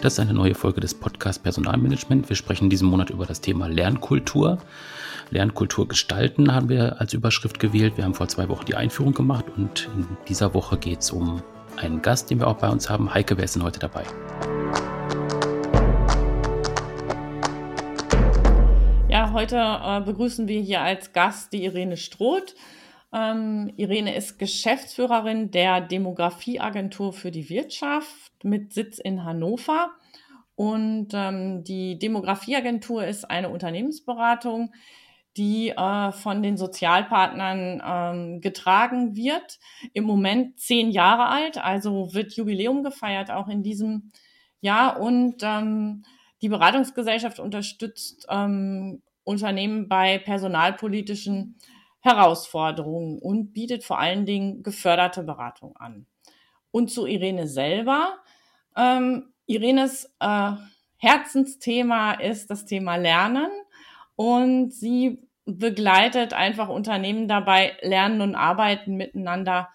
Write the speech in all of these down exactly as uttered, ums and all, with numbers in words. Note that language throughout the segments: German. Das ist eine neue Folge des Podcasts Personalmanagement. Wir sprechen diesen Monat über das Thema Lernkultur. Lernkultur gestalten haben wir als Überschrift gewählt. Wir haben vor zwei Wochen die Einführung gemacht und in dieser Woche geht es um einen Gast, den wir auch bei uns haben. Heike, wer ist denn heute dabei? Ja, heute äh, begrüßen wir hier als Gast die Irene Stroth. Ähm, Irene ist Geschäftsführerin der Demografieagentur für die Wirtschaft mit Sitz in Hannover. Und ähm, die Demografieagentur ist eine Unternehmensberatung, die äh, von den Sozialpartnern ähm, getragen wird. Im Moment zehn Jahre alt, also wird Jubiläum gefeiert auch in diesem Jahr. Und ähm, die Beratungsgesellschaft unterstützt ähm, Unternehmen bei personalpolitischen Herausforderungen und bietet vor allen Dingen geförderte Beratung an. Und zu Irene selber. Ähm, Irenes äh, Herzensthema ist das Thema Lernen und sie begleitet einfach Unternehmen dabei, Lernen und Arbeiten miteinander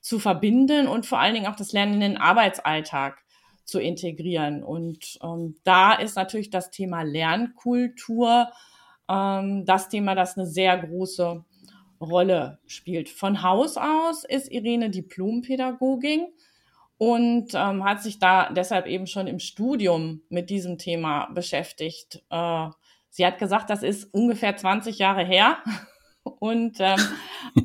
zu verbinden und vor allen Dingen auch das Lernen in den Arbeitsalltag zu integrieren. Und ähm, da ist natürlich das Thema Lernkultur ähm, das Thema, das eine sehr große Rolle spielt. Von Haus aus ist Irene Diplompädagogin und ähm, hat sich da deshalb eben schon im Studium mit diesem Thema beschäftigt. Äh, sie hat gesagt, das ist ungefähr zwanzig Jahre her und ähm,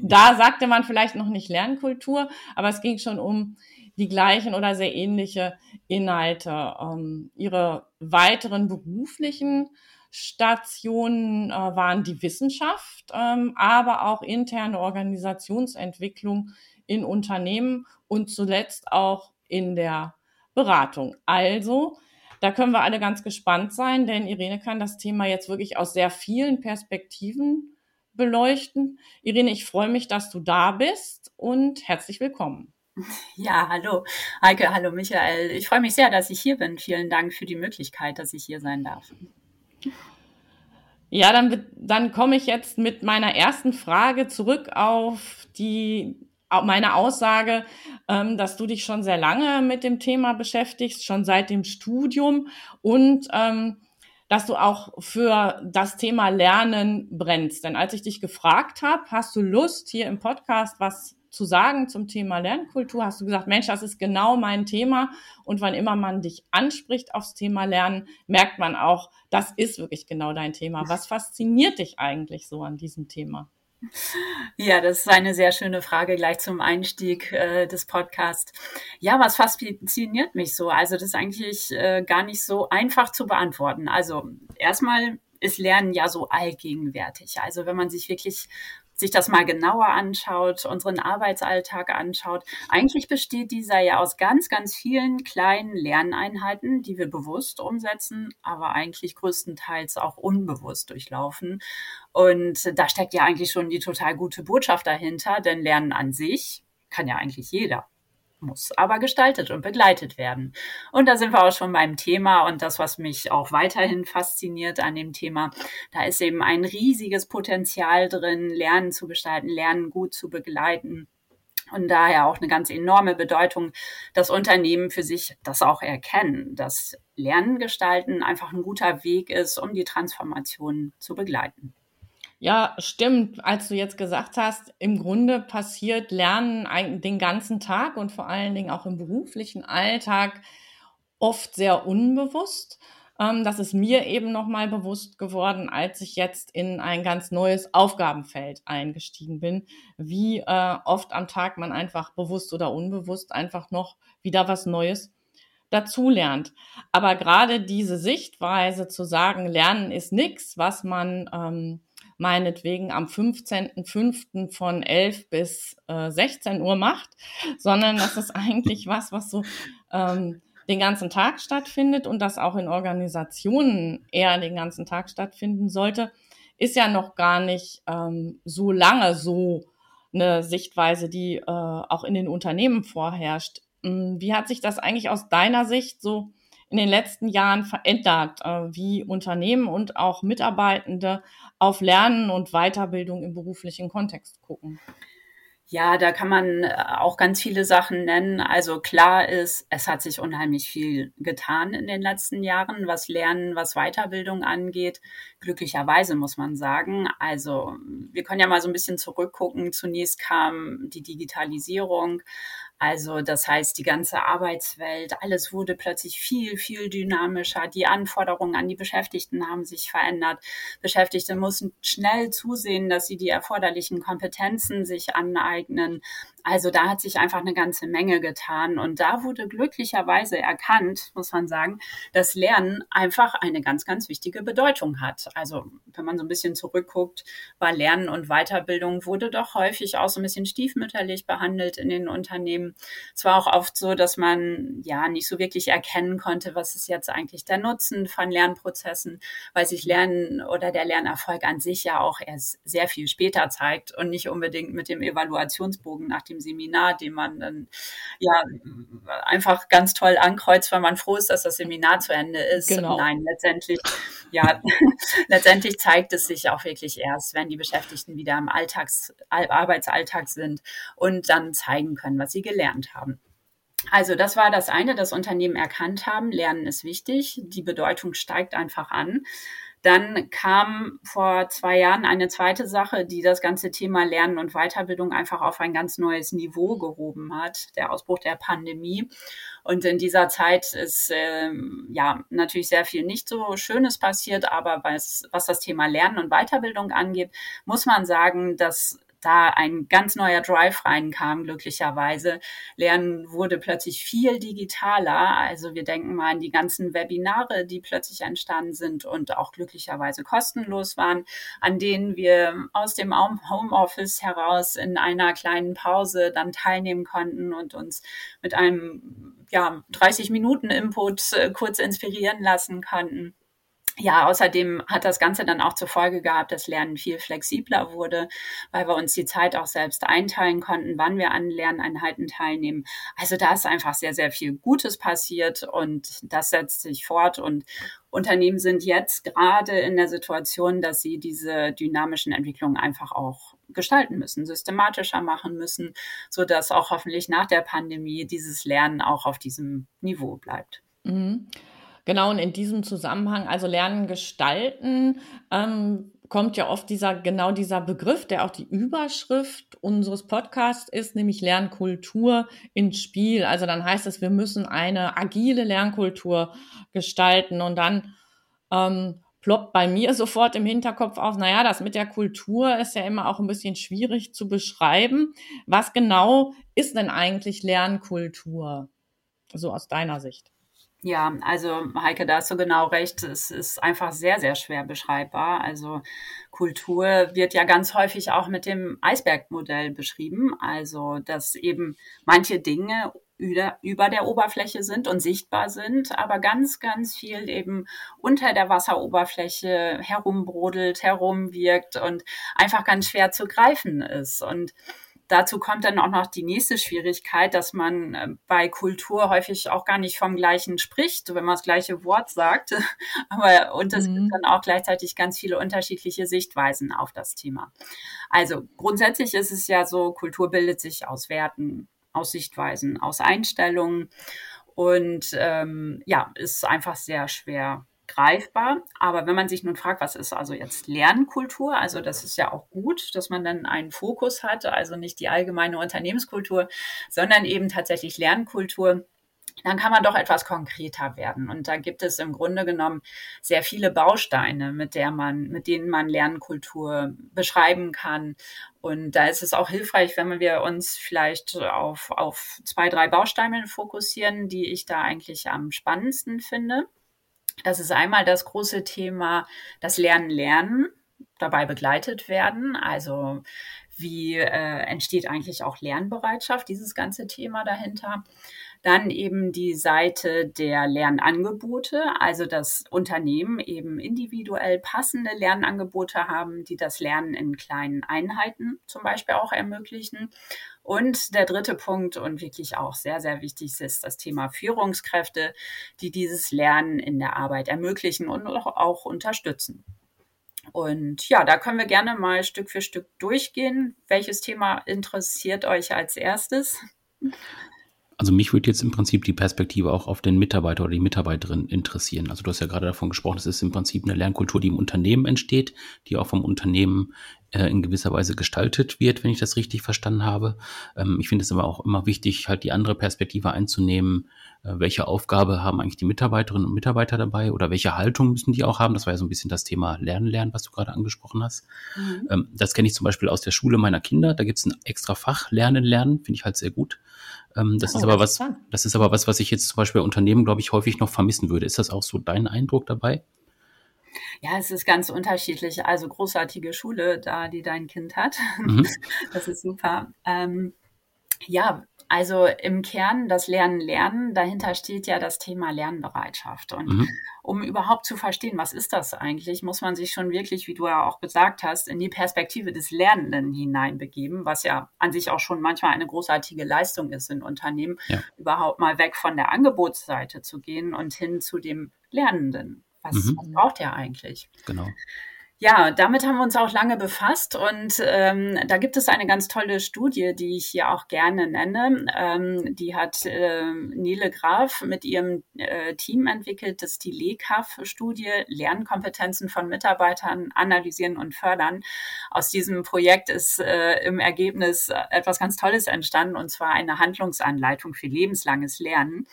da sagte man vielleicht noch nicht Lernkultur, aber es ging schon um die gleichen oder sehr ähnliche Inhalte. Ähm, ihre weiteren beruflichen Stationen äh, waren die Wissenschaft, ähm, aber auch interne Organisationsentwicklung in Unternehmen und zuletzt auch in der Beratung. Also, da können wir alle ganz gespannt sein, denn Irene kann das Thema jetzt wirklich aus sehr vielen Perspektiven beleuchten. Irene, ich freue mich, dass du da bist und herzlich willkommen. Ja, hallo Heike, hallo Michael. Ich freue mich sehr, dass ich hier bin. Vielen Dank für die Möglichkeit, dass ich hier sein darf. Ja, dann, dann komme ich jetzt mit meiner ersten Frage zurück auf die auf meine Aussage, ähm, dass du dich schon sehr lange mit dem Thema beschäftigst, schon seit dem Studium und ähm, dass du auch für das Thema Lernen brennst. Denn als ich dich gefragt habe, hast du Lust, hier im Podcast was zu sagen zum Thema Lernkultur, hast du gesagt, Mensch, das ist genau mein Thema. Und wann immer man dich anspricht aufs Thema Lernen, merkt man auch, das ist wirklich genau dein Thema. Was fasziniert dich eigentlich so an diesem Thema? Ja, das ist eine sehr schöne Frage gleich zum Einstieg äh, des Podcasts. Ja, was fasziniert mich so? Also das ist eigentlich äh, gar nicht so einfach zu beantworten. Also erstmal ist Lernen ja so allgegenwärtig. Also wenn man sich wirklich sich das mal genauer anschaut, unseren Arbeitsalltag anschaut. Eigentlich besteht dieser ja aus ganz, ganz vielen kleinen Lerneinheiten, die wir bewusst umsetzen, aber eigentlich größtenteils auch unbewusst durchlaufen. Und da steckt ja eigentlich schon die total gute Botschaft dahinter, denn Lernen an sich kann ja eigentlich jeder, muss aber gestaltet und begleitet werden. Und da sind wir auch schon beim Thema und das, was mich auch weiterhin fasziniert an dem Thema, da ist eben ein riesiges Potenzial drin, Lernen zu gestalten, Lernen gut zu begleiten und daher auch eine ganz enorme Bedeutung, dass Unternehmen für sich das auch erkennen, dass Lernen gestalten einfach ein guter Weg ist, um die Transformation zu begleiten. Ja, stimmt. Als du jetzt gesagt hast, im Grunde passiert Lernen den ganzen Tag und vor allen Dingen auch im beruflichen Alltag oft sehr unbewusst. Das ist mir eben nochmal bewusst geworden, als ich jetzt in ein ganz neues Aufgabenfeld eingestiegen bin, wie oft am Tag man einfach bewusst oder unbewusst einfach noch wieder was Neues dazulernt. Aber gerade diese Sichtweise zu sagen, Lernen ist nichts, was man meinetwegen am fünfzehnten fünften von elf bis äh, sechzehn Uhr macht, sondern das ist eigentlich was, was so ähm, den ganzen Tag stattfindet und das auch in Organisationen eher den ganzen Tag stattfinden sollte, ist ja noch gar nicht ähm, so lange so eine Sichtweise, die äh, auch in den Unternehmen vorherrscht. Wie hat sich das eigentlich aus deiner Sicht so in den letzten Jahren verändert, wie Unternehmen und auch Mitarbeitende auf Lernen und Weiterbildung im beruflichen Kontext gucken? Ja, da kann man auch ganz viele Sachen nennen. Also klar ist, es hat sich unheimlich viel getan in den letzten Jahren, was Lernen, was Weiterbildung angeht. Glücklicherweise muss man sagen. Also wir können ja mal so ein bisschen zurückgucken. Zunächst kam die Digitalisierung. Also das heißt, die ganze Arbeitswelt, alles wurde plötzlich viel, viel dynamischer. Die Anforderungen an die Beschäftigten haben sich verändert. Beschäftigte müssen schnell zusehen, dass sie die erforderlichen Kompetenzen sich aneignen. Also da hat sich einfach eine ganze Menge getan. Und da wurde glücklicherweise erkannt, muss man sagen, dass Lernen einfach eine ganz, ganz wichtige Bedeutung hat. Also wenn man so ein bisschen zurückguckt, war Lernen und Weiterbildung wurde doch häufig auch so ein bisschen stiefmütterlich behandelt in den Unternehmen. Es war auch oft so, dass man ja nicht so wirklich erkennen konnte, was ist jetzt eigentlich der Nutzen von Lernprozessen, weil sich Lernen oder der Lernerfolg an sich ja auch erst sehr viel später zeigt und nicht unbedingt mit dem Evaluationsbogen nach dem Seminar, den man dann ja einfach ganz toll ankreuzt, weil man froh ist, dass das Seminar zu Ende ist. Genau. Nein, letztendlich, ja, letztendlich zeigt es sich auch wirklich erst, wenn die Beschäftigten wieder im Alltags-, Arbeitsalltag sind und dann zeigen können, was sie gelernt haben. Also das war das eine, das Unternehmen erkannt haben, Lernen ist wichtig, die Bedeutung steigt einfach an. Dann kam vor zwei Jahren eine zweite Sache, die das ganze Thema Lernen und Weiterbildung einfach auf ein ganz neues Niveau gehoben hat, der Ausbruch der Pandemie. Und in dieser Zeit ist ähm, ja natürlich sehr viel nicht so Schönes passiert, aber was, was das Thema Lernen und Weiterbildung angeht, muss man sagen, dass da ein ganz neuer Drive reinkam, glücklicherweise. Lernen wurde plötzlich viel digitaler. Also wir denken mal an die ganzen Webinare, die plötzlich entstanden sind und auch glücklicherweise kostenlos waren, an denen wir aus dem Homeoffice heraus in einer kleinen Pause dann teilnehmen konnten und uns mit einem ja, dreißig-Minuten-Input kurz inspirieren lassen konnten. Ja, außerdem hat das Ganze dann auch zur Folge gehabt, dass Lernen viel flexibler wurde, weil wir uns die Zeit auch selbst einteilen konnten, wann wir an Lerneinheiten teilnehmen. Also da ist einfach sehr, sehr viel Gutes passiert und das setzt sich fort. Und Unternehmen sind jetzt gerade in der Situation, dass sie diese dynamischen Entwicklungen einfach auch gestalten müssen, systematischer machen müssen, sodass auch hoffentlich nach der Pandemie dieses Lernen auch auf diesem Niveau bleibt. Mhm. Genau, und in diesem Zusammenhang, also Lernen gestalten, ähm, kommt ja oft dieser genau dieser Begriff, der auch die Überschrift unseres Podcasts ist, nämlich Lernkultur ins Spiel. Also dann heißt es, wir müssen eine agile Lernkultur gestalten. Und dann ähm, ploppt bei mir sofort im Hinterkopf auf, naja, das mit der Kultur ist ja immer auch ein bisschen schwierig zu beschreiben. Was genau ist denn eigentlich Lernkultur? So aus deiner Sicht. Ja, also Heike, da hast du genau recht. Es ist einfach sehr, sehr schwer beschreibbar. Also Kultur wird ja ganz häufig auch mit dem Eisbergmodell beschrieben. Also dass eben manche Dinge über der Oberfläche sind und sichtbar sind, aber ganz, ganz viel eben unter der Wasseroberfläche herumbrodelt, herumwirkt und einfach ganz schwer zu greifen ist. Und dazu kommt dann auch noch die nächste Schwierigkeit, dass man bei Kultur häufig auch gar nicht vom Gleichen spricht, wenn man das gleiche Wort sagt. Aber und es mhm. gibt dann auch gleichzeitig ganz viele unterschiedliche Sichtweisen auf das Thema. Also grundsätzlich ist es ja so, Kultur bildet sich aus Werten, aus Sichtweisen, aus Einstellungen und ähm, ja, ist einfach sehr schwer greifbar. Aber wenn man sich nun fragt, was ist also jetzt Lernkultur? Also das ist ja auch gut, dass man dann einen Fokus hat, also nicht die allgemeine Unternehmenskultur, sondern eben tatsächlich Lernkultur. Dann kann man doch etwas konkreter werden. Und da gibt es im Grunde genommen sehr viele Bausteine, mit der man, mit denen man Lernkultur beschreiben kann. Und da ist es auch hilfreich, wenn wir uns vielleicht auf, auf zwei, drei Bausteine fokussieren, die ich da eigentlich am spannendsten finde. Das ist einmal das große Thema, das Lernen, Lernen, dabei begleitet werden. Also wie äh, entsteht eigentlich auch Lernbereitschaft, dieses ganze Thema dahinter. Dann eben die Seite der Lernangebote, also dass Unternehmen eben individuell passende Lernangebote haben, die das Lernen in kleinen Einheiten zum Beispiel auch ermöglichen. Und der dritte Punkt und wirklich auch sehr, sehr wichtig ist das Thema Führungskräfte, die dieses Lernen in der Arbeit ermöglichen und auch unterstützen. Und ja, da können wir gerne mal Stück für Stück durchgehen. Welches Thema interessiert euch als erstes? Also mich würde jetzt im Prinzip die Perspektive auch auf den Mitarbeiter oder die Mitarbeiterin interessieren. Also du hast ja gerade davon gesprochen, es ist im Prinzip eine Lernkultur, die im Unternehmen entsteht, die auch vom Unternehmen äh, in gewisser Weise gestaltet wird, wenn ich das richtig verstanden habe. Ähm, ich finde es aber auch immer wichtig, halt die andere Perspektive einzunehmen. Äh, welche Aufgabe haben eigentlich die Mitarbeiterinnen und Mitarbeiter dabei oder welche Haltung müssen die auch haben? Das war ja so ein bisschen das Thema Lernen, Lernen, was du gerade angesprochen hast. Mhm. Ähm, das kenne ich zum Beispiel aus der Schule meiner Kinder. Da gibt es ein extra Fach, Lernen, Lernen, finde ich halt sehr gut. Das, oh, ist aber was, das ist aber was, was ich jetzt zum Beispiel bei Unternehmen, glaube ich, häufig noch vermissen würde. Ist das auch so dein Eindruck dabei? Ja, es ist ganz unterschiedlich. Also großartige Schule da, die dein Kind hat. Mhm. Das ist super. Ähm, ja, also im Kern das Lernen, Lernen. Dahinter steht ja das Thema Lernbereitschaft. Und mhm. um überhaupt zu verstehen, was ist das eigentlich, muss man sich schon wirklich, wie du ja auch gesagt hast, in die Perspektive des Lernenden hineinbegeben, was ja an sich auch schon manchmal eine großartige Leistung ist in Unternehmen, ja. überhaupt mal weg von der Angebotsseite zu gehen und hin zu dem Lernenden. Was, mhm. was braucht der eigentlich? Genau. Ja, damit haben wir uns auch lange befasst und ähm, da gibt es eine ganz tolle Studie, die ich hier auch gerne nenne. Ähm, die hat äh, Nele Graf mit ihrem äh, Team entwickelt, das ist die LECAF-Studie, Lernkompetenzen von Mitarbeitern analysieren und fördern. Aus diesem Projekt ist äh, im Ergebnis etwas ganz Tolles entstanden, und zwar eine Handlungsanleitung für lebenslanges Lernen.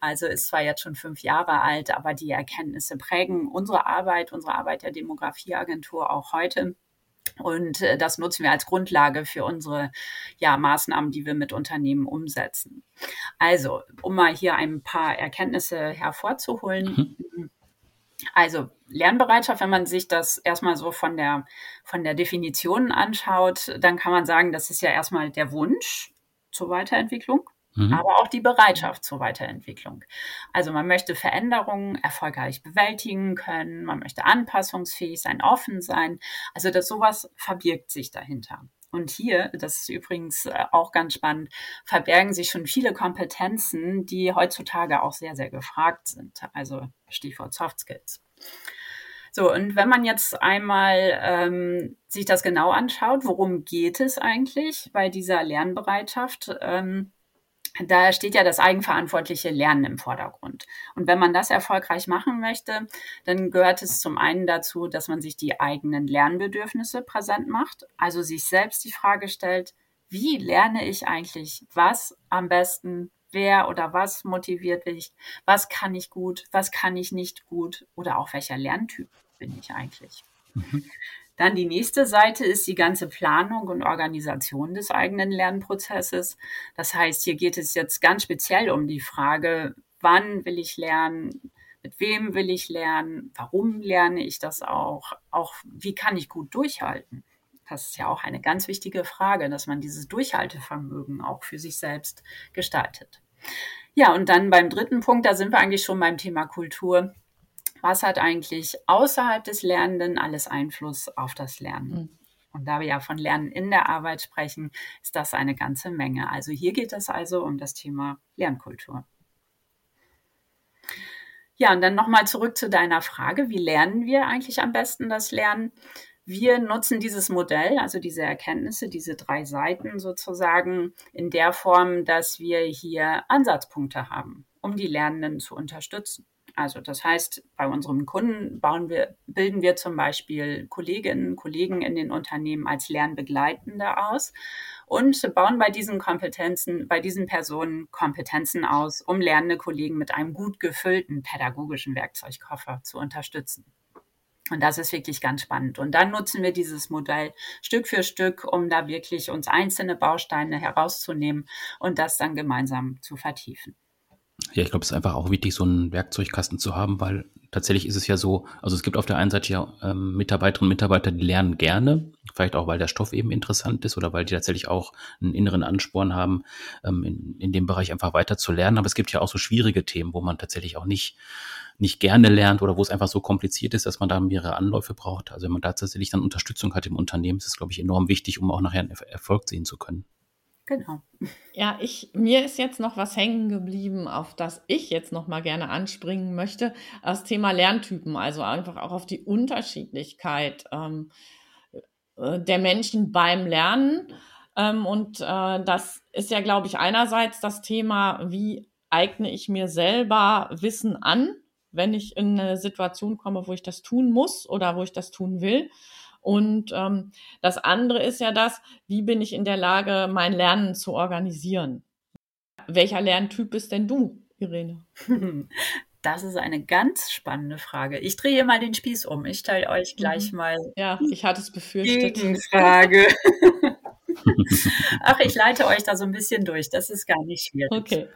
Also ist zwar jetzt schon fünf Jahre alt, aber die Erkenntnisse prägen unsere Arbeit, unsere Arbeit der Demografie. Agentur auch heute. Und das nutzen wir als Grundlage für unsere ja, Maßnahmen, die wir mit Unternehmen umsetzen. Also, um mal hier ein paar Erkenntnisse hervorzuholen. Mhm. Also Lernbereitschaft, wenn man sich das erstmal so von der, von der Definition anschaut, dann kann man sagen, das ist ja erstmal der Wunsch zur Weiterentwicklung. Aber auch die Bereitschaft zur Weiterentwicklung. Also man möchte Veränderungen erfolgreich bewältigen können, man möchte anpassungsfähig sein, offen sein. Also das, sowas verbirgt sich dahinter. Und hier, das ist übrigens auch ganz spannend, verbergen sich schon viele Kompetenzen, die heutzutage auch sehr, sehr gefragt sind. Also Stichwort Soft Skills. So, und wenn man jetzt einmal ähm, sich das genau anschaut, worum geht es eigentlich bei dieser Lernbereitschaft? Ähm, Da steht ja das eigenverantwortliche Lernen im Vordergrund. Und wenn man das erfolgreich machen möchte, dann gehört es zum einen dazu, dass man sich die eigenen Lernbedürfnisse präsent macht, also sich selbst die Frage stellt, wie lerne ich eigentlich was am besten, wer oder was motiviert mich, was kann ich gut, was kann ich nicht gut oder auch welcher Lerntyp bin ich eigentlich. Mhm. Dann die nächste Seite ist die ganze Planung und Organisation des eigenen Lernprozesses. Das heißt, hier geht es jetzt ganz speziell um die Frage, wann will ich lernen, mit wem will ich lernen, warum lerne ich das auch, auch wie kann ich gut durchhalten. Das ist ja auch eine ganz wichtige Frage, dass man dieses Durchhaltevermögen auch für sich selbst gestaltet. Ja, und dann beim dritten Punkt, da sind wir eigentlich schon beim Thema Kultur. Was hat eigentlich außerhalb des Lernenden alles Einfluss auf das Lernen? Und da wir ja von Lernen in der Arbeit sprechen, ist das eine ganze Menge. Also hier geht es also um das Thema Lernkultur. Ja, und dann nochmal zurück zu deiner Frage, wie lernen wir eigentlich am besten das Lernen? Wir nutzen dieses Modell, also diese Erkenntnisse, diese drei Seiten sozusagen, in der Form, dass wir hier Ansatzpunkte haben, um die Lernenden zu unterstützen. Also das heißt, bei unseren Kunden bauen wir, bilden wir zum Beispiel Kolleginnen und Kollegen in den Unternehmen als Lernbegleitende aus und bauen bei diesen Kompetenzen, bei diesen Personen Kompetenzen aus, um lernende Kollegen mit einem gut gefüllten pädagogischen Werkzeugkoffer zu unterstützen. Und das ist wirklich ganz spannend. Und dann nutzen wir dieses Modell Stück für Stück, um da wirklich uns einzelne Bausteine herauszunehmen und das dann gemeinsam zu vertiefen. Ja, ich glaube, es ist einfach auch wichtig, so einen Werkzeugkasten zu haben, weil tatsächlich ist es ja so, also es gibt auf der einen Seite ja ähm, Mitarbeiterinnen und Mitarbeiter, die lernen gerne, vielleicht auch, weil der Stoff eben interessant ist oder weil die tatsächlich auch einen inneren Ansporn haben, ähm, in, in dem Bereich einfach weiter zu lernen. Aber es gibt ja auch so schwierige Themen, wo man tatsächlich auch nicht, nicht gerne lernt oder wo es einfach so kompliziert ist, dass man da mehrere Anläufe braucht. Also wenn man da tatsächlich dann Unterstützung hat im Unternehmen, ist es, glaube ich, enorm wichtig, um auch nachher einen Erfolg sehen zu können. Genau. Ja, ich, mir ist jetzt noch was hängen geblieben, auf das ich jetzt noch mal gerne anspringen möchte. Das Thema Lerntypen, also einfach auch auf die Unterschiedlichkeit ähm, der Menschen beim Lernen. Ähm, und äh, das ist ja, glaube ich, einerseits das Thema, wie eigne ich mir selber Wissen an, wenn ich in eine Situation komme, wo ich das tun muss oder wo ich das tun will. Und ähm, das andere ist ja das, wie bin ich in der Lage, mein Lernen zu organisieren? Welcher Lerntyp bist denn du, Irene? Das ist eine ganz spannende Frage. Ich drehe mal den Spieß um. Ich stelle euch gleich mal ja, ich hatte es befürchtet. Gegenfrage. Ach, ich leite euch da so ein bisschen durch. Das ist gar nicht schwierig. Okay.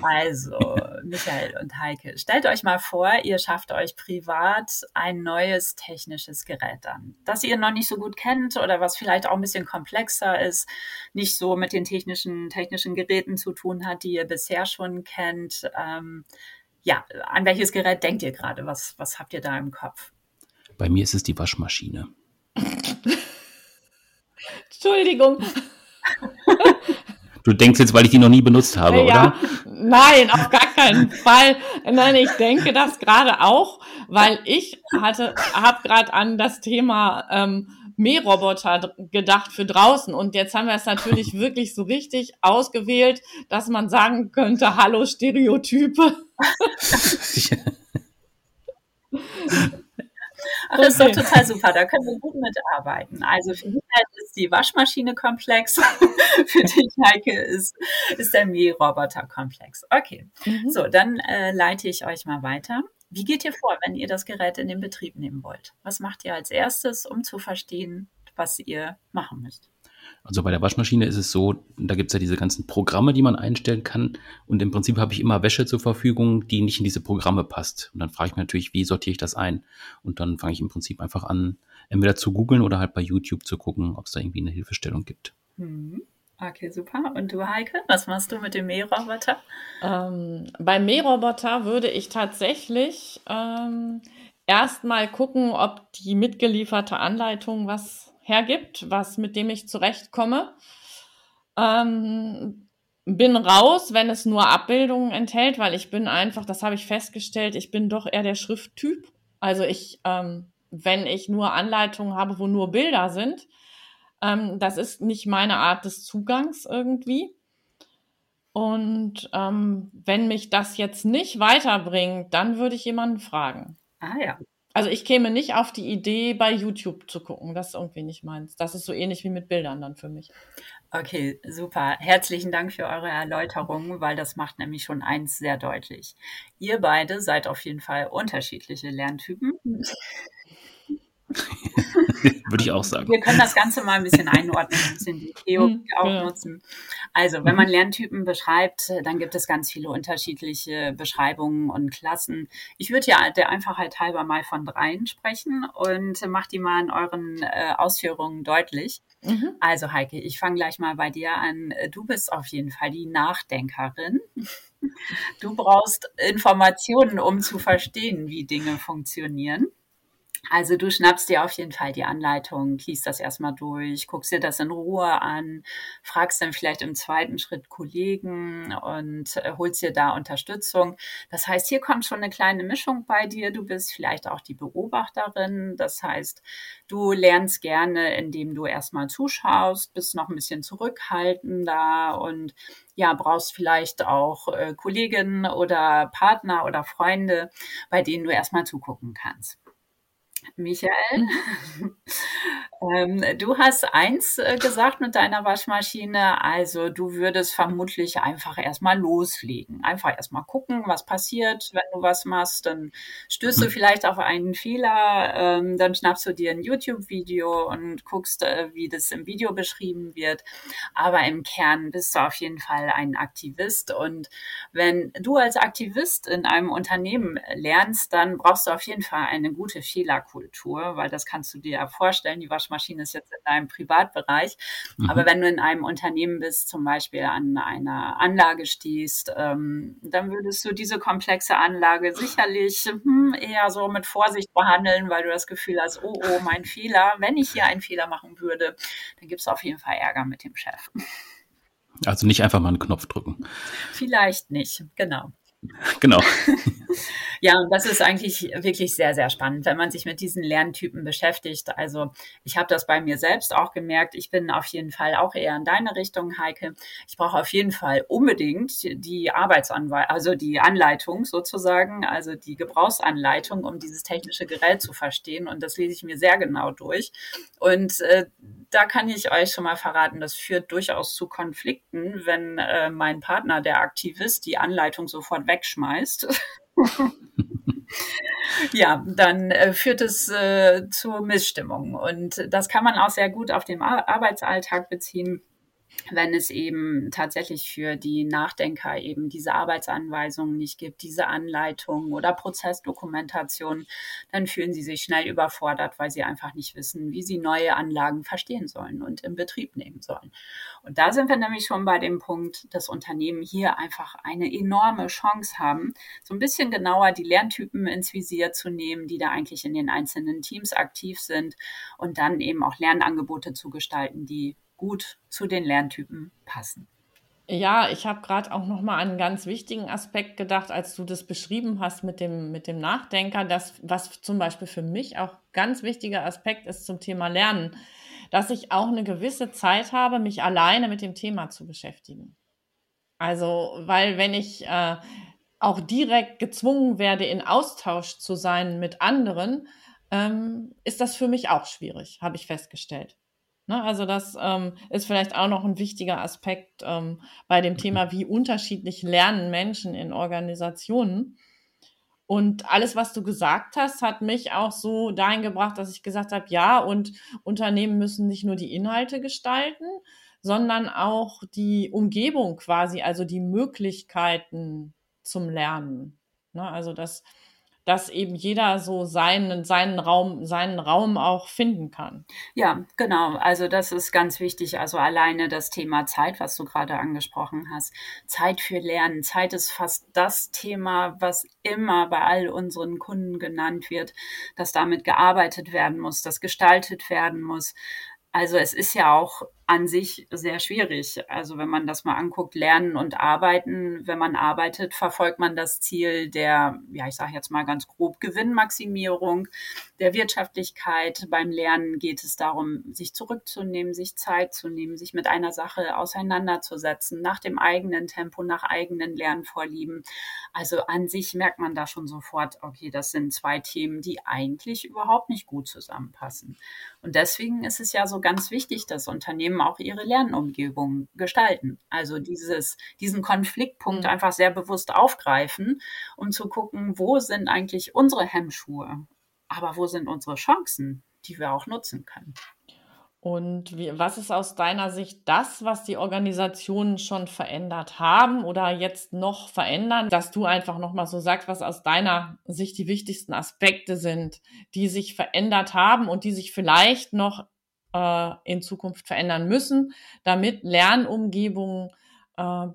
Also, Michael und Heike, stellt euch mal vor, ihr schafft euch privat ein neues technisches Gerät an, das ihr noch nicht so gut kennt oder was vielleicht auch ein bisschen komplexer ist, nicht so mit den technischen, technischen Geräten zu tun hat, die ihr bisher schon kennt. Ähm, ja, an welches Gerät denkt ihr gerade? Was, was habt ihr da im Kopf? Bei mir ist es die Waschmaschine. Entschuldigung. Du denkst jetzt, weil ich die noch nie benutzt habe, ja, oder? Nein, auf gar keinen Fall. Nein, ich denke das gerade auch, weil ich hatte, habe gerade an das Thema ähm, Mähroboter gedacht für draußen. Und jetzt haben wir es natürlich wirklich so richtig ausgewählt, dass man sagen könnte, hallo Stereotype. Ach, das ist okay. Doch total super, da können wir gut mitarbeiten. Also für mich ist die Waschmaschine komplex, für dich, Heike, ist, ist der Mähroboter komplex. Okay, mhm. So, dann äh, leite ich euch mal weiter. Wie geht ihr vor, wenn ihr das Gerät in den Betrieb nehmen wollt? Was macht ihr als erstes, um zu verstehen, was ihr machen müsst? Also bei der Waschmaschine ist es so, da gibt es ja diese ganzen Programme, die man einstellen kann. Und im Prinzip habe ich immer Wäsche zur Verfügung, die nicht in diese Programme passt. Und dann frage ich mich natürlich, wie sortiere ich das ein? Und dann fange ich im Prinzip einfach an, entweder zu googeln oder halt bei YouTube zu gucken, ob es da irgendwie eine Hilfestellung gibt. Mhm. Okay, super. Und du, Heike, was machst du mit dem Mähroboter? Ähm, beim Mähroboter würde ich tatsächlich ähm, erstmal gucken, ob die mitgelieferte Anleitung was hergibt, was mit dem ich zurechtkomme. Ähm, bin raus, wenn es nur Abbildungen enthält, weil ich bin einfach, das habe ich festgestellt, ich bin doch eher der Schrifttyp. Also ich, ähm, wenn ich nur Anleitungen habe, wo nur Bilder sind, ähm, das ist nicht meine Art des Zugangs irgendwie. Und ähm, wenn mich das jetzt nicht weiterbringt, dann würde ich jemanden fragen. Ah ja. Also ich käme nicht auf die Idee, bei YouTube zu gucken. Das ist irgendwie nicht meins. Das ist so ähnlich wie mit Bildern dann für mich. Okay, super. Herzlichen Dank für eure Erläuterung, weil das macht nämlich schon eins sehr deutlich. Ihr beide seid auf jeden Fall unterschiedliche Lerntypen. Würde ich auch sagen. Wir können das Ganze mal ein bisschen einordnen, ein bisschen die Theorie auch ja. nutzen. Also, wenn man Lerntypen beschreibt, dann gibt es ganz viele unterschiedliche Beschreibungen und Klassen. Ich würde ja der Einfachheit halber mal von dreien sprechen und macht die mal in euren äh, Ausführungen deutlich. Mhm. Also, Heike, ich fange gleich mal bei dir an. Du bist auf jeden Fall die Nachdenkerin. Du brauchst Informationen, um zu verstehen, wie Dinge funktionieren. Also du schnappst dir auf jeden Fall die Anleitung, liest das erstmal durch, guckst dir das in Ruhe an, fragst dann vielleicht im zweiten Schritt Kollegen und holst dir da Unterstützung. Das heißt, hier kommt schon eine kleine Mischung bei dir. Du bist vielleicht auch die Beobachterin. Das heißt, du lernst gerne, indem du erstmal zuschaust, bist noch ein bisschen zurückhaltender und ja, brauchst vielleicht auch äh, Kolleginnen oder Partner oder Freunde, bei denen du erstmal zugucken kannst. Michael, ähm, du hast eins äh, gesagt mit deiner Waschmaschine, also du würdest vermutlich einfach erstmal loslegen, einfach erstmal gucken, was passiert, wenn du was machst, dann stößt du vielleicht auf einen Fehler, ähm, dann schnappst du dir ein YouTube-Video und guckst, äh, wie das im Video beschrieben wird, aber im Kern bist du auf jeden Fall ein Aktivist und wenn du als Aktivist in einem Unternehmen lernst, dann brauchst du auf jeden Fall eine gute Fehlerkultur. Kultur, weil das kannst du dir ja vorstellen, die Waschmaschine ist jetzt in deinem Privatbereich, mhm. aber wenn du in einem Unternehmen bist, zum Beispiel an einer Anlage stehst, ähm, dann würdest du diese komplexe Anlage sicherlich hm, eher so mit Vorsicht behandeln, weil du das Gefühl hast, oh, oh, mein Fehler, wenn ich hier einen Fehler machen würde, dann gibt es auf jeden Fall Ärger mit dem Chef. Also nicht einfach mal einen Knopf drücken. Vielleicht nicht, genau. Genau. Ja, und das ist eigentlich wirklich sehr, sehr spannend, wenn man sich mit diesen Lerntypen beschäftigt. Also ich habe das bei mir selbst auch gemerkt. Ich bin auf jeden Fall auch eher in deine Richtung, Heike. Ich brauche auf jeden Fall unbedingt die Arbeitsanweisung, also die Anleitung sozusagen, also die Gebrauchsanleitung, um dieses technische Gerät zu verstehen. Und das lese ich mir sehr genau durch. Und äh, da kann ich euch schon mal verraten, das führt durchaus zu Konflikten, wenn äh, mein Partner, der aktiv ist, die Anleitung sofort wegschmeißt. Ja, dann äh, führt es äh, zu Missstimmungen. Und das kann man auch sehr gut auf den Ar- Arbeitsalltag beziehen, wenn es eben tatsächlich für die Nachdenker eben diese Arbeitsanweisungen nicht gibt, diese Anleitungen oder Prozessdokumentationen, dann fühlen sie sich schnell überfordert, weil sie einfach nicht wissen, wie sie neue Anlagen verstehen sollen und in Betrieb nehmen sollen. Und da sind wir nämlich schon bei dem Punkt, dass Unternehmen hier einfach eine enorme Chance haben, so ein bisschen genauer die Lerntypen ins Visier zu nehmen, die da eigentlich in den einzelnen Teams aktiv sind und dann eben auch Lernangebote zu gestalten, die gut zu den Lerntypen passen. Ja, ich habe gerade auch noch mal an einen ganz wichtigen Aspekt gedacht, als du das beschrieben hast mit dem, mit dem Nachdenker, das, was zum Beispiel für mich auch ganz wichtiger Aspekt ist zum Thema Lernen, dass ich auch eine gewisse Zeit habe, mich alleine mit dem Thema zu beschäftigen. Also, weil wenn ich äh, auch direkt gezwungen werde, in Austausch zu sein mit anderen, ähm, ist das für mich auch schwierig, habe ich festgestellt. Also das ähm, ist vielleicht auch noch ein wichtiger Aspekt ähm, bei dem Thema, wie unterschiedlich lernen Menschen in Organisationen. Und alles, was du gesagt hast, hat mich auch so dahin gebracht, dass ich gesagt habe, ja, und Unternehmen müssen nicht nur die Inhalte gestalten, sondern auch die Umgebung quasi, also die Möglichkeiten zum Lernen. Ne? Also dass, dass eben jeder so seinen, seinen Raum, seinen Raum auch finden kann. Ja, genau. Also das ist ganz wichtig. Also alleine das Thema Zeit, was du gerade angesprochen hast. Zeit für Lernen. Zeit ist fast das Thema, was immer bei all unseren Kunden genannt wird, dass damit gearbeitet werden muss, dass gestaltet werden muss. Also es ist ja auch an sich sehr schwierig. Also wenn man das mal anguckt, Lernen und Arbeiten, wenn man arbeitet, verfolgt man das Ziel der, ja ich sage jetzt mal ganz grob, Gewinnmaximierung, der Wirtschaftlichkeit. Beim Lernen geht es darum, sich zurückzunehmen, sich Zeit zu nehmen, sich mit einer Sache auseinanderzusetzen, nach dem eigenen Tempo, nach eigenen Lernvorlieben. Also an sich merkt man da schon sofort, okay, das sind zwei Themen, die eigentlich überhaupt nicht gut zusammenpassen. Und deswegen ist es ja so ganz wichtig, dass Unternehmen auch ihre Lernumgebung gestalten. Also dieses, diesen Konfliktpunkt mhm. einfach sehr bewusst aufgreifen, um zu gucken, wo sind eigentlich unsere Hemmschuhe, aber wo sind unsere Chancen, die wir auch nutzen können. Und wie, was ist aus deiner Sicht das, was die Organisationen schon verändert haben oder jetzt noch verändern, dass du einfach nochmal so sagst, was aus deiner Sicht die wichtigsten Aspekte sind, die sich verändert haben und die sich vielleicht noch äh, in Zukunft verändern müssen, damit Lernumgebungen äh,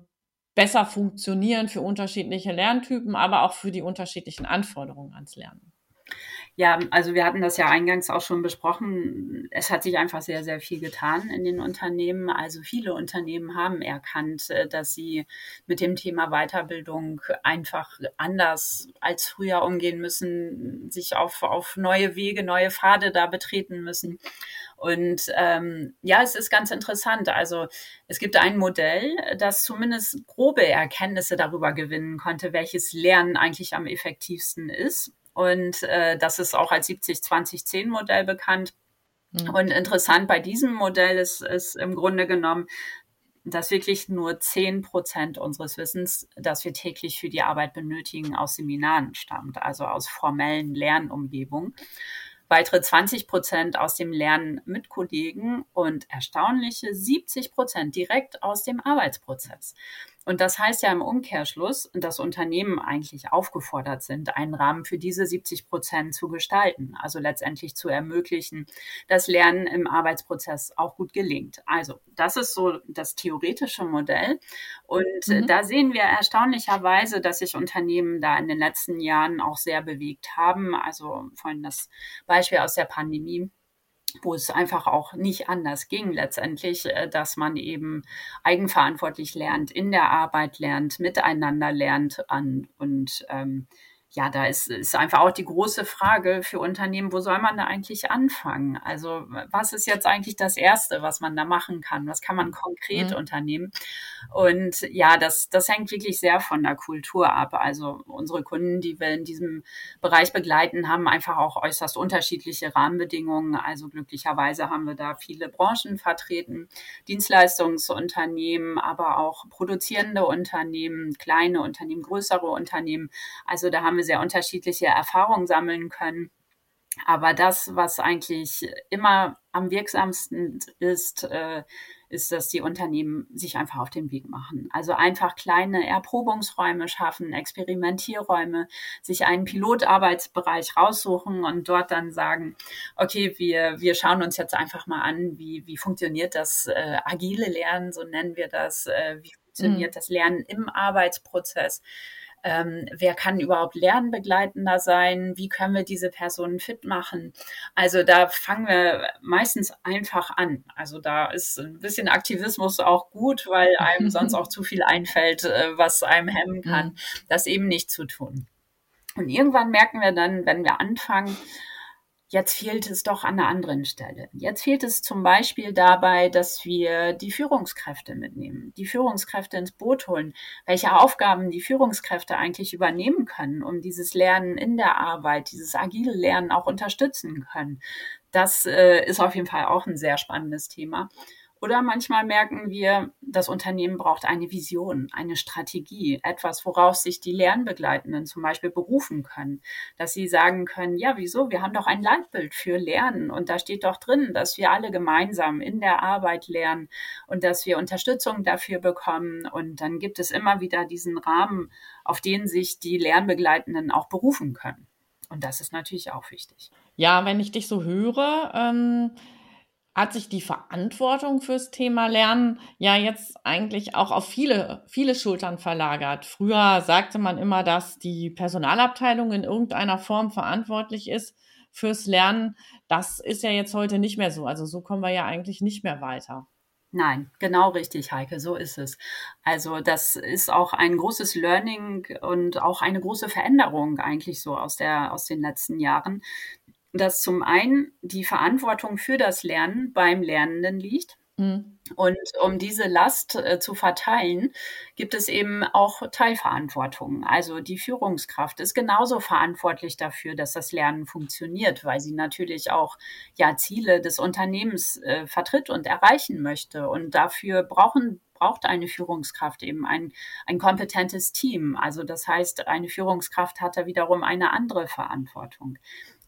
besser funktionieren für unterschiedliche Lerntypen, aber auch für die unterschiedlichen Anforderungen ans Lernen. Ja, also wir hatten das ja eingangs auch schon besprochen. Es hat sich einfach sehr, sehr viel getan in den Unternehmen. Also viele Unternehmen haben erkannt, dass sie mit dem Thema Weiterbildung einfach anders als früher umgehen müssen, sich auf, auf neue Wege, neue Pfade da betreten müssen. Und ähm, ja, es ist ganz interessant. Also es gibt ein Modell, das zumindest grobe Erkenntnisse darüber gewinnen konnte, welches Lernen eigentlich am effektivsten ist. Und äh, das ist auch als siebzig zwanzig zehn Modell bekannt. Mhm. Und interessant bei diesem Modell ist, ist im Grunde genommen, dass wirklich nur zehn Prozent unseres Wissens, das wir täglich für die Arbeit benötigen, aus Seminaren stammt, also aus formellen Lernumgebungen. Weitere zwanzig Prozent aus dem Lernen mit Kollegen und erstaunliche siebzig Prozent direkt aus dem Arbeitsprozess. Und das heißt ja im Umkehrschluss, dass Unternehmen eigentlich aufgefordert sind, einen Rahmen für diese siebzig Prozent zu gestalten, also letztendlich zu ermöglichen, dass Lernen im Arbeitsprozess auch gut gelingt. Also das ist so das theoretische Modell. Und mhm. da sehen wir erstaunlicherweise, dass sich Unternehmen da in den letzten Jahren auch sehr bewegt haben. Also vorhin das Beispiel aus der Pandemie. wo es einfach auch nicht anders ging letztendlich, dass man eben eigenverantwortlich lernt, in der Arbeit lernt, miteinander lernt an und ähm, ja, da ist, ist einfach auch die große Frage für Unternehmen, wo soll man da eigentlich anfangen? Also was ist jetzt eigentlich das Erste, was man da machen kann? Was kann man konkret mhm. unternehmen? Und ja, das, das hängt wirklich sehr von der Kultur ab. Also unsere Kunden, die wir in diesem Bereich begleiten, haben einfach auch äußerst unterschiedliche Rahmenbedingungen. Also glücklicherweise haben wir da viele Branchen vertreten, Dienstleistungsunternehmen, aber auch produzierende Unternehmen, kleine Unternehmen, größere Unternehmen. Also da haben wir sehr unterschiedliche Erfahrungen sammeln können. Aber das, was eigentlich immer am wirksamsten ist, äh, ist, dass die Unternehmen sich einfach auf den Weg machen. Also einfach kleine Erprobungsräume schaffen, Experimentierräume, sich einen Pilotarbeitsbereich raussuchen und dort dann sagen, okay, wir, wir schauen uns jetzt einfach mal an, wie, wie funktioniert das äh, agile Lernen, so nennen wir das, äh, wie funktioniert mhm. das Lernen im Arbeitsprozess. Ähm, wer kann überhaupt Lernbegleitender sein? Wie können wir diese Personen fit machen? Also da fangen wir meistens einfach an. Also da ist ein bisschen Aktivismus auch gut, weil einem sonst auch zu viel einfällt, äh, was einem hemmen kann, mhm. das eben nicht zu tun. Und irgendwann merken wir dann, wenn wir anfangen, jetzt fehlt es doch an einer anderen Stelle. Jetzt fehlt es zum Beispiel dabei, dass wir die Führungskräfte mitnehmen, die Führungskräfte ins Boot holen, welche Aufgaben die Führungskräfte eigentlich übernehmen können, um dieses Lernen in der Arbeit, dieses agile Lernen auch unterstützen können. Das äh, ist auf jeden Fall auch ein sehr spannendes Thema. Oder manchmal merken wir, das Unternehmen braucht eine Vision, eine Strategie, etwas, worauf sich die Lernbegleitenden zum Beispiel berufen können, dass sie sagen können, ja, wieso, wir haben doch ein Leitbild für Lernen und da steht doch drin, dass wir alle gemeinsam in der Arbeit lernen und dass wir Unterstützung dafür bekommen und dann gibt es immer wieder diesen Rahmen, auf den sich die Lernbegleitenden auch berufen können. Und das ist natürlich auch wichtig. Ja, wenn ich dich so höre, ähm hat sich die Verantwortung fürs Thema Lernen ja jetzt eigentlich auch auf viele, viele Schultern verlagert. Früher sagte man immer, dass die Personalabteilung in irgendeiner Form verantwortlich ist fürs Lernen. Das ist ja jetzt heute nicht mehr so. Also so kommen wir ja eigentlich nicht mehr weiter. Nein, genau richtig, Heike, so ist es. Also das ist auch ein großes Learning und auch eine große Veränderung eigentlich so aus der, aus den letzten Jahren, dass zum einen die Verantwortung für das Lernen beim Lernenden liegt. Mhm. Und um diese Last äh, zu verteilen, gibt es eben auch Teilverantwortung. Also die Führungskraft ist genauso verantwortlich dafür, dass das Lernen funktioniert, weil sie natürlich auch ja, Ziele des Unternehmens äh, vertritt und erreichen möchte. Und dafür brauchen braucht eine Führungskraft eben ein, ein kompetentes Team. Also das heißt, eine Führungskraft hat da wiederum eine andere Verantwortung.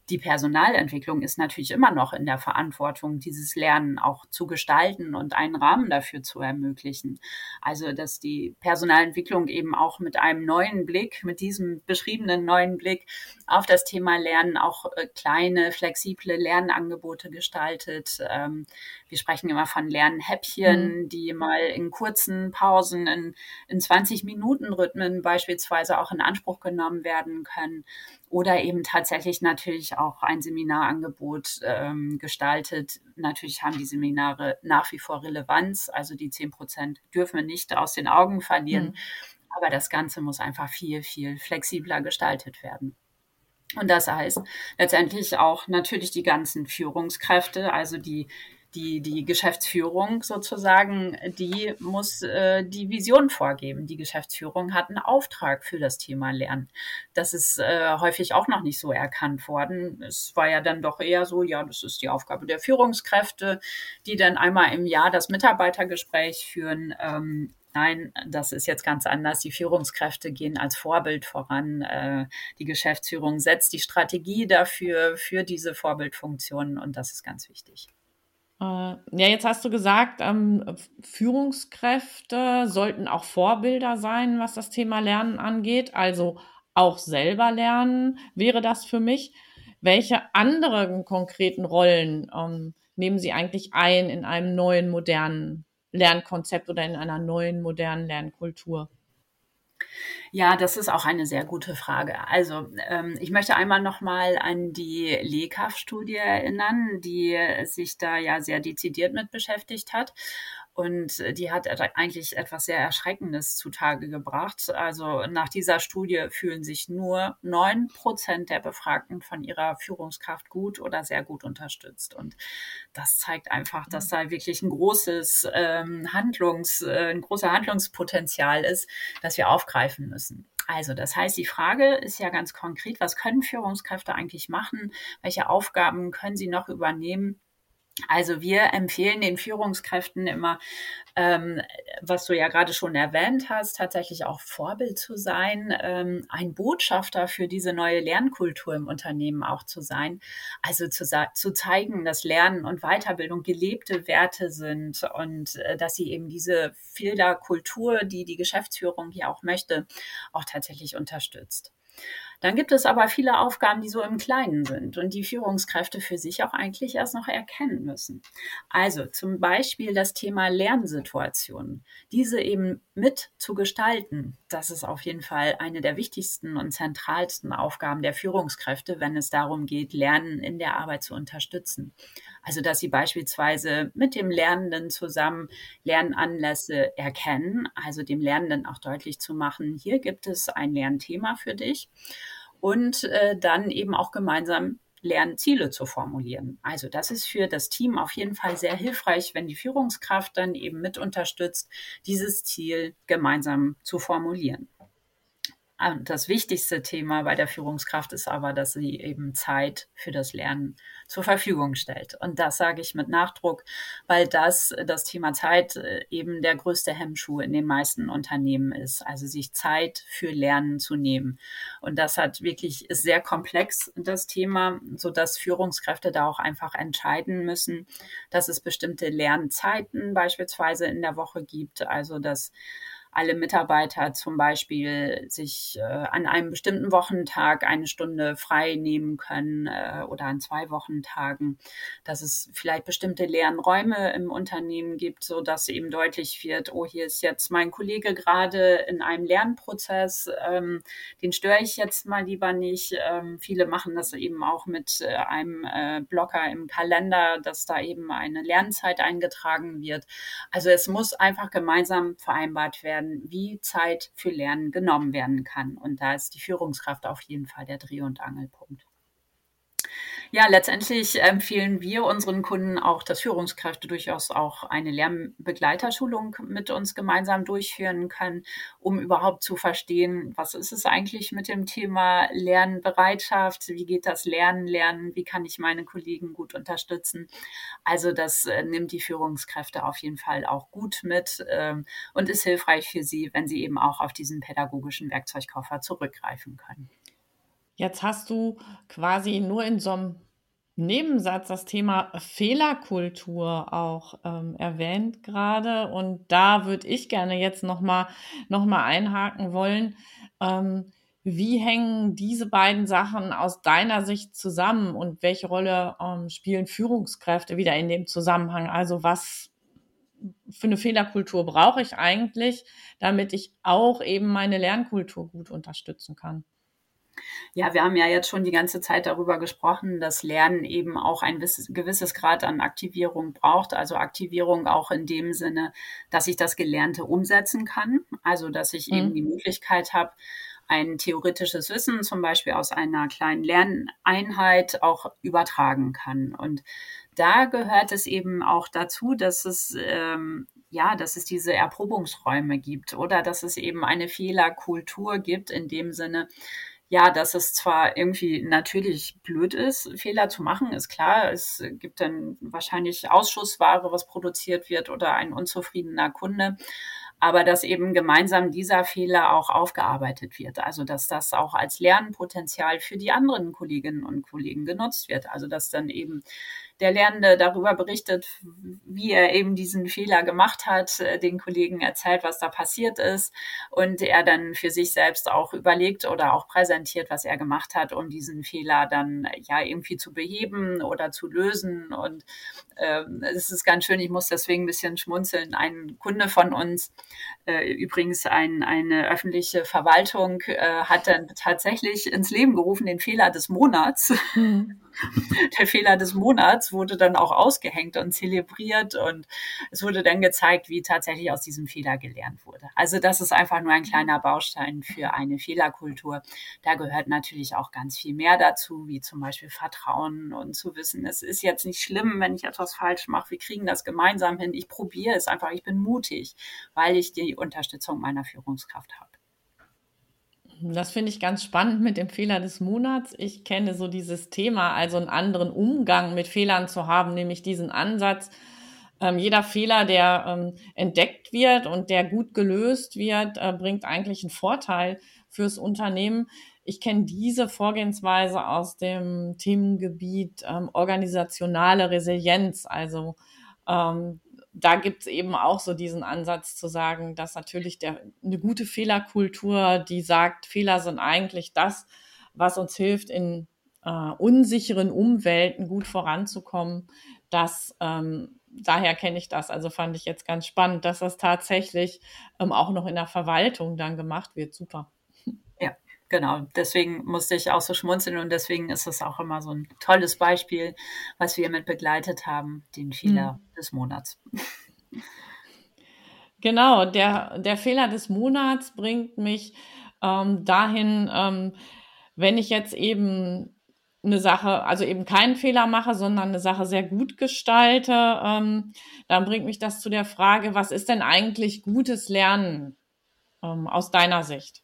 Die Personalentwicklung ist natürlich immer noch in der Verantwortung, dieses Lernen auch zu gestalten und einen Rahmen dafür zu ermöglichen. Also, dass die Personalentwicklung eben auch mit einem neuen Blick, mit diesem beschriebenen neuen Blick auf das Thema Lernen auch kleine, flexible Lernangebote gestaltet. Wir sprechen immer von Lernhäppchen, mhm. die mal in kurzen Pausen, in, in zwanzig-Minuten-Rhythmen beispielsweise auch in Anspruch genommen werden können. Oder eben tatsächlich natürlich auch ein Seminarangebot ähm, gestaltet. Natürlich haben die Seminare nach wie vor Relevanz. Also die zehn Prozent dürfen wir nicht aus den Augen verlieren. Mhm. Aber das Ganze muss einfach viel, viel flexibler gestaltet werden. Und das heißt letztendlich auch natürlich die ganzen Führungskräfte, also die Die, die Geschäftsführung sozusagen, die muss äh, die Vision vorgeben. Die Geschäftsführung hat einen Auftrag für das Thema Lernen. Das ist äh, häufig auch noch nicht so erkannt worden. Es war ja dann doch eher so, ja, das ist die Aufgabe der Führungskräfte, die dann einmal im Jahr das Mitarbeitergespräch führen. Ähm, Nein, das ist jetzt ganz anders. Die Führungskräfte gehen als Vorbild voran. Die Geschäftsführung setzt die Strategie dafür, für diese Vorbildfunktionen und das ist ganz wichtig. Ja, jetzt hast du gesagt, Führungskräfte sollten auch Vorbilder sein, was das Thema Lernen angeht, also auch selber lernen wäre das für mich. Welche anderen konkreten Rollen ähm, nehmen Sie eigentlich ein in einem neuen modernen Lernkonzept oder in einer neuen modernen Lernkultur? Ja, das ist auch eine sehr gute Frage. Also ähm, ich möchte einmal nochmal an die LECAF-Studie erinnern, die sich da ja sehr dezidiert mit beschäftigt hat. Und die hat eigentlich etwas sehr Erschreckendes zutage gebracht. Also nach dieser Studie fühlen sich nur neun Prozent der Befragten von ihrer Führungskraft gut oder sehr gut unterstützt. Und das zeigt einfach, dass da wirklich ein großes ähm, Handlungs, äh, ein großer Handlungspotenzial ist, das wir aufgreifen müssen. Also das heißt, die Frage ist ja ganz konkret, was können Führungskräfte eigentlich machen? Welche Aufgaben können sie noch übernehmen? Also wir empfehlen den Führungskräften immer, ähm, was du ja gerade schon erwähnt hast, tatsächlich auch Vorbild zu sein, ähm, ein Botschafter für diese neue Lernkultur im Unternehmen auch zu sein. Also zu, zu zeigen, dass Lernen und Weiterbildung gelebte Werte sind und äh, dass sie eben diese Fehlerkultur, die die Geschäftsführung hier auch möchte, auch tatsächlich unterstützt. Dann gibt es aber viele Aufgaben, die so im Kleinen sind und die Führungskräfte für sich auch eigentlich erst noch erkennen müssen. Also zum Beispiel das Thema Lernsituationen, diese eben mit zu gestalten. Das ist auf jeden Fall eine der wichtigsten und zentralsten Aufgaben der Führungskräfte, wenn es darum geht, Lernen in der Arbeit zu unterstützen. Also dass sie beispielsweise mit dem Lernenden zusammen Lernanlässe erkennen, also dem Lernenden auch deutlich zu machen, hier gibt es ein Lernthema für dich. Und äh, dann eben auch gemeinsam Lernziele zu formulieren. Also das ist für das Team auf jeden Fall sehr hilfreich, wenn die Führungskraft dann eben mit unterstützt, dieses Ziel gemeinsam zu formulieren. Und das wichtigste Thema bei der Führungskraft ist aber, dass sie eben Zeit für das Lernen zur Verfügung stellt. Und das sage ich mit Nachdruck, weil das, das Thema Zeit eben der größte Hemmschuh in den meisten Unternehmen ist. Also sich Zeit für Lernen zu nehmen. Und das hat wirklich, ist sehr komplex, das Thema, sodass Führungskräfte da auch einfach entscheiden müssen, dass es bestimmte Lernzeiten beispielsweise in der Woche gibt. Also dass alle Mitarbeiter zum Beispiel sich äh, an einem bestimmten Wochentag eine Stunde frei nehmen können äh, oder an zwei Wochentagen, dass es vielleicht bestimmte Lernräume im Unternehmen gibt, sodass eben deutlich wird, oh, hier ist jetzt mein Kollege gerade in einem Lernprozess, ähm, den störe ich jetzt mal lieber nicht. Ähm, viele machen das eben auch mit äh, einem äh, Blocker im Kalender, dass da eben eine Lernzeit eingetragen wird. Also es muss einfach gemeinsam vereinbart werden, wie Zeit für Lernen genommen werden kann. Und da ist die Führungskraft auf jeden Fall der Dreh- und Angelpunkt. Ja, letztendlich empfehlen wir unseren Kunden auch, dass Führungskräfte durchaus auch eine Lernbegleiterschulung mit uns gemeinsam durchführen können, um überhaupt zu verstehen, was ist es eigentlich mit dem Thema Lernbereitschaft, wie geht das Lernen, Lernen, wie kann ich meine Kollegen gut unterstützen. Also das nimmt die Führungskräfte auf jeden Fall auch gut mit ähm, und ist hilfreich für sie, wenn sie eben auch auf diesen pädagogischen Werkzeugkoffer zurückgreifen können. Jetzt hast du quasi nur in so einem Nebensatz das Thema Fehlerkultur auch ähm, erwähnt gerade. Und da würde ich gerne jetzt nochmal noch mal einhaken wollen. Ähm, wie hängen diese beiden Sachen aus deiner Sicht zusammen und welche Rolle ähm, spielen Führungskräfte wieder in dem Zusammenhang? Also was für eine Fehlerkultur brauche ich eigentlich, damit ich auch eben meine Lernkultur gut unterstützen kann? Ja, wir haben ja jetzt schon die ganze Zeit darüber gesprochen, dass Lernen eben auch ein gewisses Grad an Aktivierung braucht. Also Aktivierung auch in dem Sinne, dass ich das Gelernte umsetzen kann. Also dass ich eben die Möglichkeit habe, ein theoretisches Wissen zum Beispiel aus einer kleinen Lerneinheit auch übertragen kann. Und da gehört es eben auch dazu, dass es ähm, ja, dass es diese Erprobungsräume gibt oder dass es eben eine Fehlerkultur gibt in dem Sinne, ja, dass es zwar irgendwie natürlich blöd ist, Fehler zu machen, ist klar. Es gibt dann wahrscheinlich Ausschussware, was produziert wird oder ein unzufriedener Kunde. Aber dass eben gemeinsam dieser Fehler auch aufgearbeitet wird. Also dass das auch als Lernpotenzial für die anderen Kolleginnen und Kollegen genutzt wird. Also dass dann eben der Lernende darüber berichtet, wie er eben diesen Fehler gemacht hat, den Kollegen erzählt, was da passiert ist und er dann für sich selbst auch überlegt oder auch präsentiert, was er gemacht hat, um diesen Fehler dann ja irgendwie zu beheben oder zu lösen. Und ähm, es ist ganz schön, ich muss deswegen ein bisschen schmunzeln. Ein Kunde von uns, äh, übrigens ein, eine öffentliche Verwaltung, äh, hat dann tatsächlich ins Leben gerufen, den Fehler des Monats. Der Fehler des Monats wurde dann auch ausgehängt und zelebriert und es wurde dann gezeigt, wie tatsächlich aus diesem Fehler gelernt wurde. Also das ist einfach nur ein kleiner Baustein für eine Fehlerkultur. Da gehört natürlich auch ganz viel mehr dazu, wie zum Beispiel Vertrauen und zu wissen, es ist jetzt nicht schlimm, wenn ich etwas falsch mache, wir kriegen das gemeinsam hin, ich probiere es einfach, ich bin mutig, weil ich die Unterstützung meiner Führungskraft habe. Das finde ich ganz spannend mit dem Fehler des Monats. Ich kenne so dieses Thema, also einen anderen Umgang mit Fehlern zu haben, nämlich diesen Ansatz, ähm, jeder Fehler, der ähm, entdeckt wird und der gut gelöst wird, äh, bringt eigentlich einen Vorteil fürs Unternehmen. Ich kenne diese Vorgehensweise aus dem Themengebiet ähm, organisationale Resilienz, also ähm, da gibt es eben auch so diesen Ansatz zu sagen, dass natürlich der, eine gute Fehlerkultur, die sagt, Fehler sind eigentlich das, was uns hilft, in äh, unsicheren Umwelten gut voranzukommen. Das, ähm, daher kenne ich das. Also fand ich jetzt ganz spannend, dass das tatsächlich ähm, auch noch in der Verwaltung dann gemacht wird. Super. Ja. Genau, deswegen musste ich auch so schmunzeln und deswegen ist es auch immer so ein tolles Beispiel, was wir mit begleitet haben, den Fehler mhm. des Monats. Genau, der, der Fehler des Monats bringt mich ähm, dahin, ähm, wenn ich jetzt eben eine Sache, also eben keinen Fehler mache, sondern eine Sache sehr gut gestalte, ähm, dann bringt mich das zu der Frage, was ist denn eigentlich gutes Lernen ähm, aus deiner Sicht?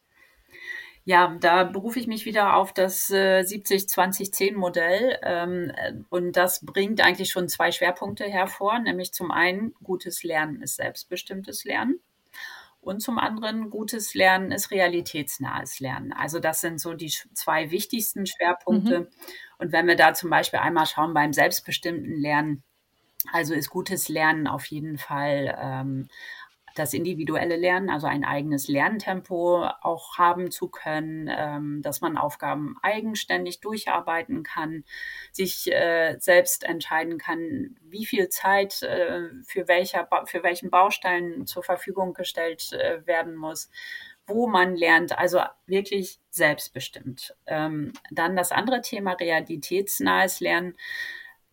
Ja, da berufe ich mich wieder auf das äh, siebzig zwanzig zehn Modell ähm, und das bringt eigentlich schon zwei Schwerpunkte hervor, nämlich zum einen gutes Lernen ist selbstbestimmtes Lernen und zum anderen gutes Lernen ist realitätsnahes Lernen. Also das sind so die zwei wichtigsten Schwerpunkte. Mhm. Und wenn wir da zum Beispiel einmal schauen beim selbstbestimmten Lernen, also ist gutes Lernen auf jeden Fall ähm, das individuelle Lernen, also ein eigenes Lerntempo auch haben zu können, dass man Aufgaben eigenständig durcharbeiten kann, sich selbst entscheiden kann, wie viel Zeit für, welcher, für welchen Baustein zur Verfügung gestellt werden muss, wo man lernt, also wirklich selbstbestimmt. Dann das andere Thema, realitätsnahes Lernen.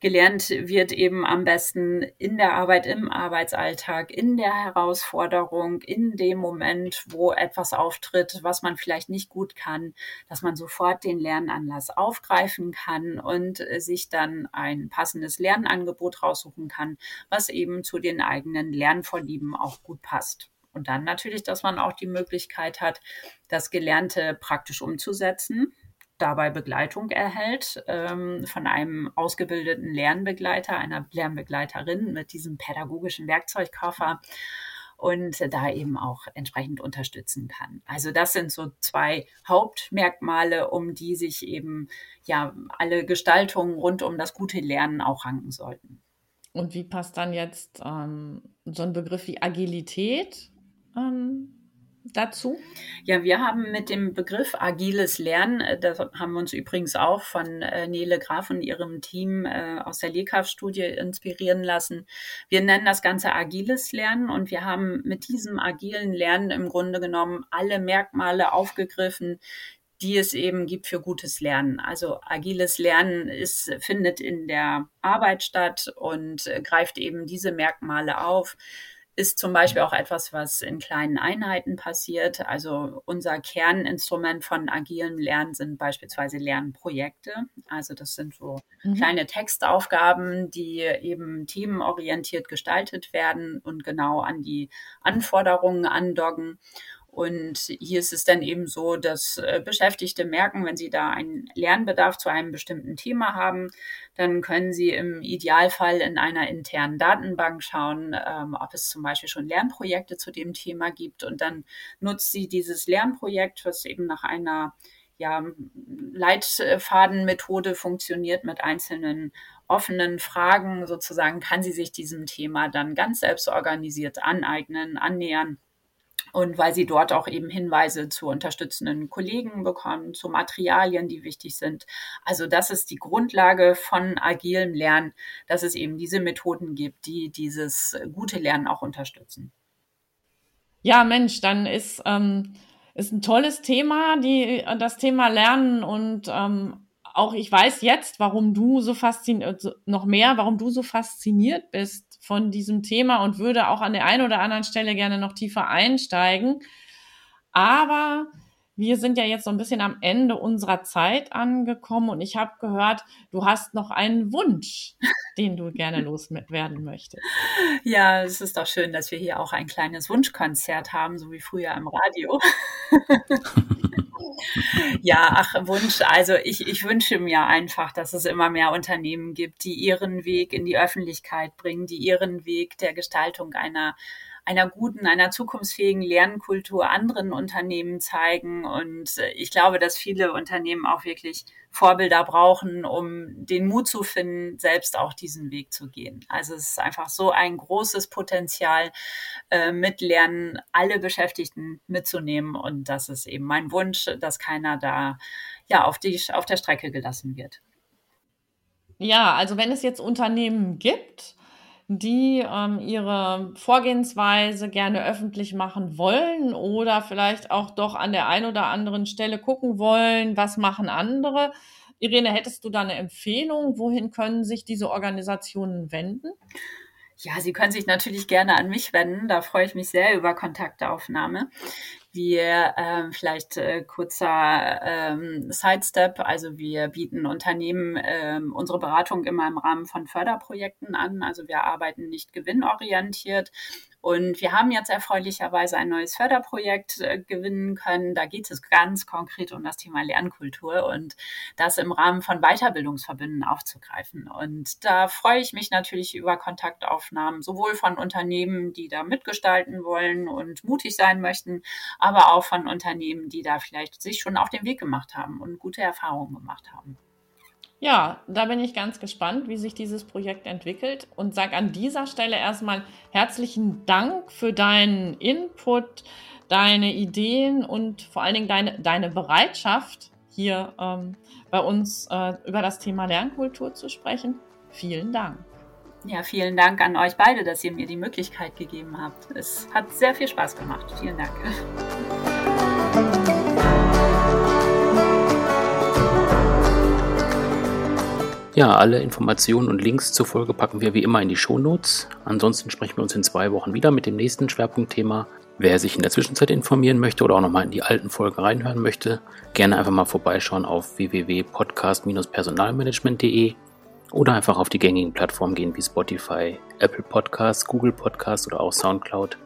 Gelernt wird eben am besten in der Arbeit, im Arbeitsalltag, in der Herausforderung, in dem Moment, wo etwas auftritt, was man vielleicht nicht gut kann, dass man sofort den Lernanlass aufgreifen kann und sich dann ein passendes Lernangebot raussuchen kann, was eben zu den eigenen Lernvorlieben auch gut passt. Und dann natürlich, dass man auch die Möglichkeit hat, das Gelernte praktisch umzusetzen. Dabei Begleitung erhält ähm, von einem ausgebildeten Lernbegleiter, einer Lernbegleiterin mit diesem pädagogischen Werkzeugkoffer und da eben auch entsprechend unterstützen kann. Also das sind so zwei Hauptmerkmale, um die sich eben ja alle Gestaltungen rund um das gute Lernen auch ranken sollten. Und wie passt dann jetzt ähm, so ein Begriff wie Agilität ähm? dazu? Ja, wir haben mit dem Begriff agiles Lernen, das haben wir uns übrigens auch von Nele Graf und ihrem Team aus der LECAF-Studie inspirieren lassen. Wir nennen das Ganze agiles Lernen und wir haben mit diesem agilen Lernen im Grunde genommen alle Merkmale aufgegriffen, die es eben gibt für gutes Lernen. Also agiles Lernen ist, findet in der Arbeit statt und greift eben diese Merkmale auf. Ist zum Beispiel auch etwas, was in kleinen Einheiten passiert. Also unser Kerninstrument von agilem Lernen sind beispielsweise Lernprojekte. Also das sind so mhm. kleine Textaufgaben, die eben themenorientiert gestaltet werden und genau an die Anforderungen andocken. Und hier ist es dann eben so, dass Beschäftigte merken, wenn sie da einen Lernbedarf zu einem bestimmten Thema haben, dann können sie im Idealfall in einer internen Datenbank schauen, ähm, ob es zum Beispiel schon Lernprojekte zu dem Thema gibt. Und dann nutzt sie dieses Lernprojekt, was eben nach einer ja, Leitfadenmethode funktioniert mit einzelnen offenen Fragen sozusagen kann sie sich diesem Thema dann ganz selbst organisiert aneignen, annähern. Und weil sie dort auch eben Hinweise zu unterstützenden Kollegen bekommen, zu Materialien, die wichtig sind. Also das ist die Grundlage von agilem Lernen, dass es eben diese Methoden gibt, die dieses gute Lernen auch unterstützen. Ja, Mensch, dann ist, ähm, ist ein tolles Thema, die, das Thema Lernen. Und ähm, auch ich weiß jetzt, warum du so fasziniert, noch mehr, warum du so fasziniert bist von diesem Thema und würde auch an der einen oder anderen Stelle gerne noch tiefer einsteigen. Aber wir sind ja jetzt so ein bisschen am Ende unserer Zeit angekommen und ich habe gehört, du hast noch einen Wunsch, den du gerne loswerden möchtest. Ja, es ist doch schön, dass wir hier auch ein kleines Wunschkonzert haben, so wie früher im Radio. Ja, ach, Wunsch. Also ich, ich wünsche mir einfach, dass es immer mehr Unternehmen gibt, die ihren Weg in die Öffentlichkeit bringen, die ihren Weg der Gestaltung einer einer guten, einer zukunftsfähigen Lernkultur anderen Unternehmen zeigen. Und ich glaube, dass viele Unternehmen auch wirklich Vorbilder brauchen, um den Mut zu finden, selbst auch diesen Weg zu gehen. Also es ist einfach so ein großes Potenzial, äh, mit Lernen alle Beschäftigten mitzunehmen. Und das ist eben mein Wunsch, dass keiner da ja auf die, auf der Strecke gelassen wird. Ja, also wenn es jetzt Unternehmen gibt, die ähm, ihre Vorgehensweise gerne öffentlich machen wollen oder vielleicht auch doch an der einen oder anderen Stelle gucken wollen, was machen andere. Irene, hättest du da eine Empfehlung? Wohin können sich diese Organisationen wenden? Ja, sie können sich natürlich gerne an mich wenden. Da freue ich mich sehr über Kontaktaufnahme. Wir äh, vielleicht äh, kurzer ähm, Sidestep, also wir bieten Unternehmen äh, unsere Beratung immer im Rahmen von Förderprojekten an, also wir arbeiten nicht gewinnorientiert und wir haben jetzt erfreulicherweise ein neues Förderprojekt äh, gewinnen können, da geht es ganz konkret um das Thema Lernkultur und das im Rahmen von Weiterbildungsverbünden aufzugreifen und da freue ich mich natürlich über Kontaktaufnahmen, sowohl von Unternehmen, die da mitgestalten wollen und mutig sein möchten, aber auch von Unternehmen, die da vielleicht sich schon auf den Weg gemacht haben und gute Erfahrungen gemacht haben. Ja, da bin ich ganz gespannt, wie sich dieses Projekt entwickelt und sage an dieser Stelle erstmal herzlichen Dank für deinen Input, deine Ideen und vor allen Dingen deine, deine Bereitschaft, hier ähm, bei uns äh, über das Thema Lernkultur zu sprechen. Vielen Dank. Ja, vielen Dank an euch beide, dass ihr mir die Möglichkeit gegeben habt. Es hat sehr viel Spaß gemacht. Vielen Dank. Ja, alle Informationen und Links zur Folge packen wir wie immer in die Shownotes. Ansonsten sprechen wir uns in zwei Wochen wieder mit dem nächsten Schwerpunktthema. Wer sich in der Zwischenzeit informieren möchte oder auch nochmal in die alten Folgen reinhören möchte, gerne einfach mal vorbeischauen auf w w w punkt podcast dash personalmanagement punkt d e. Oder einfach auf die gängigen Plattformen gehen wie Spotify, Apple Podcasts, Google Podcasts oder auch Soundcloud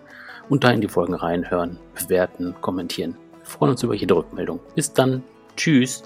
und da in die Folgen reinhören, bewerten, kommentieren. Wir freuen uns über jede Rückmeldung. Bis dann. Tschüss.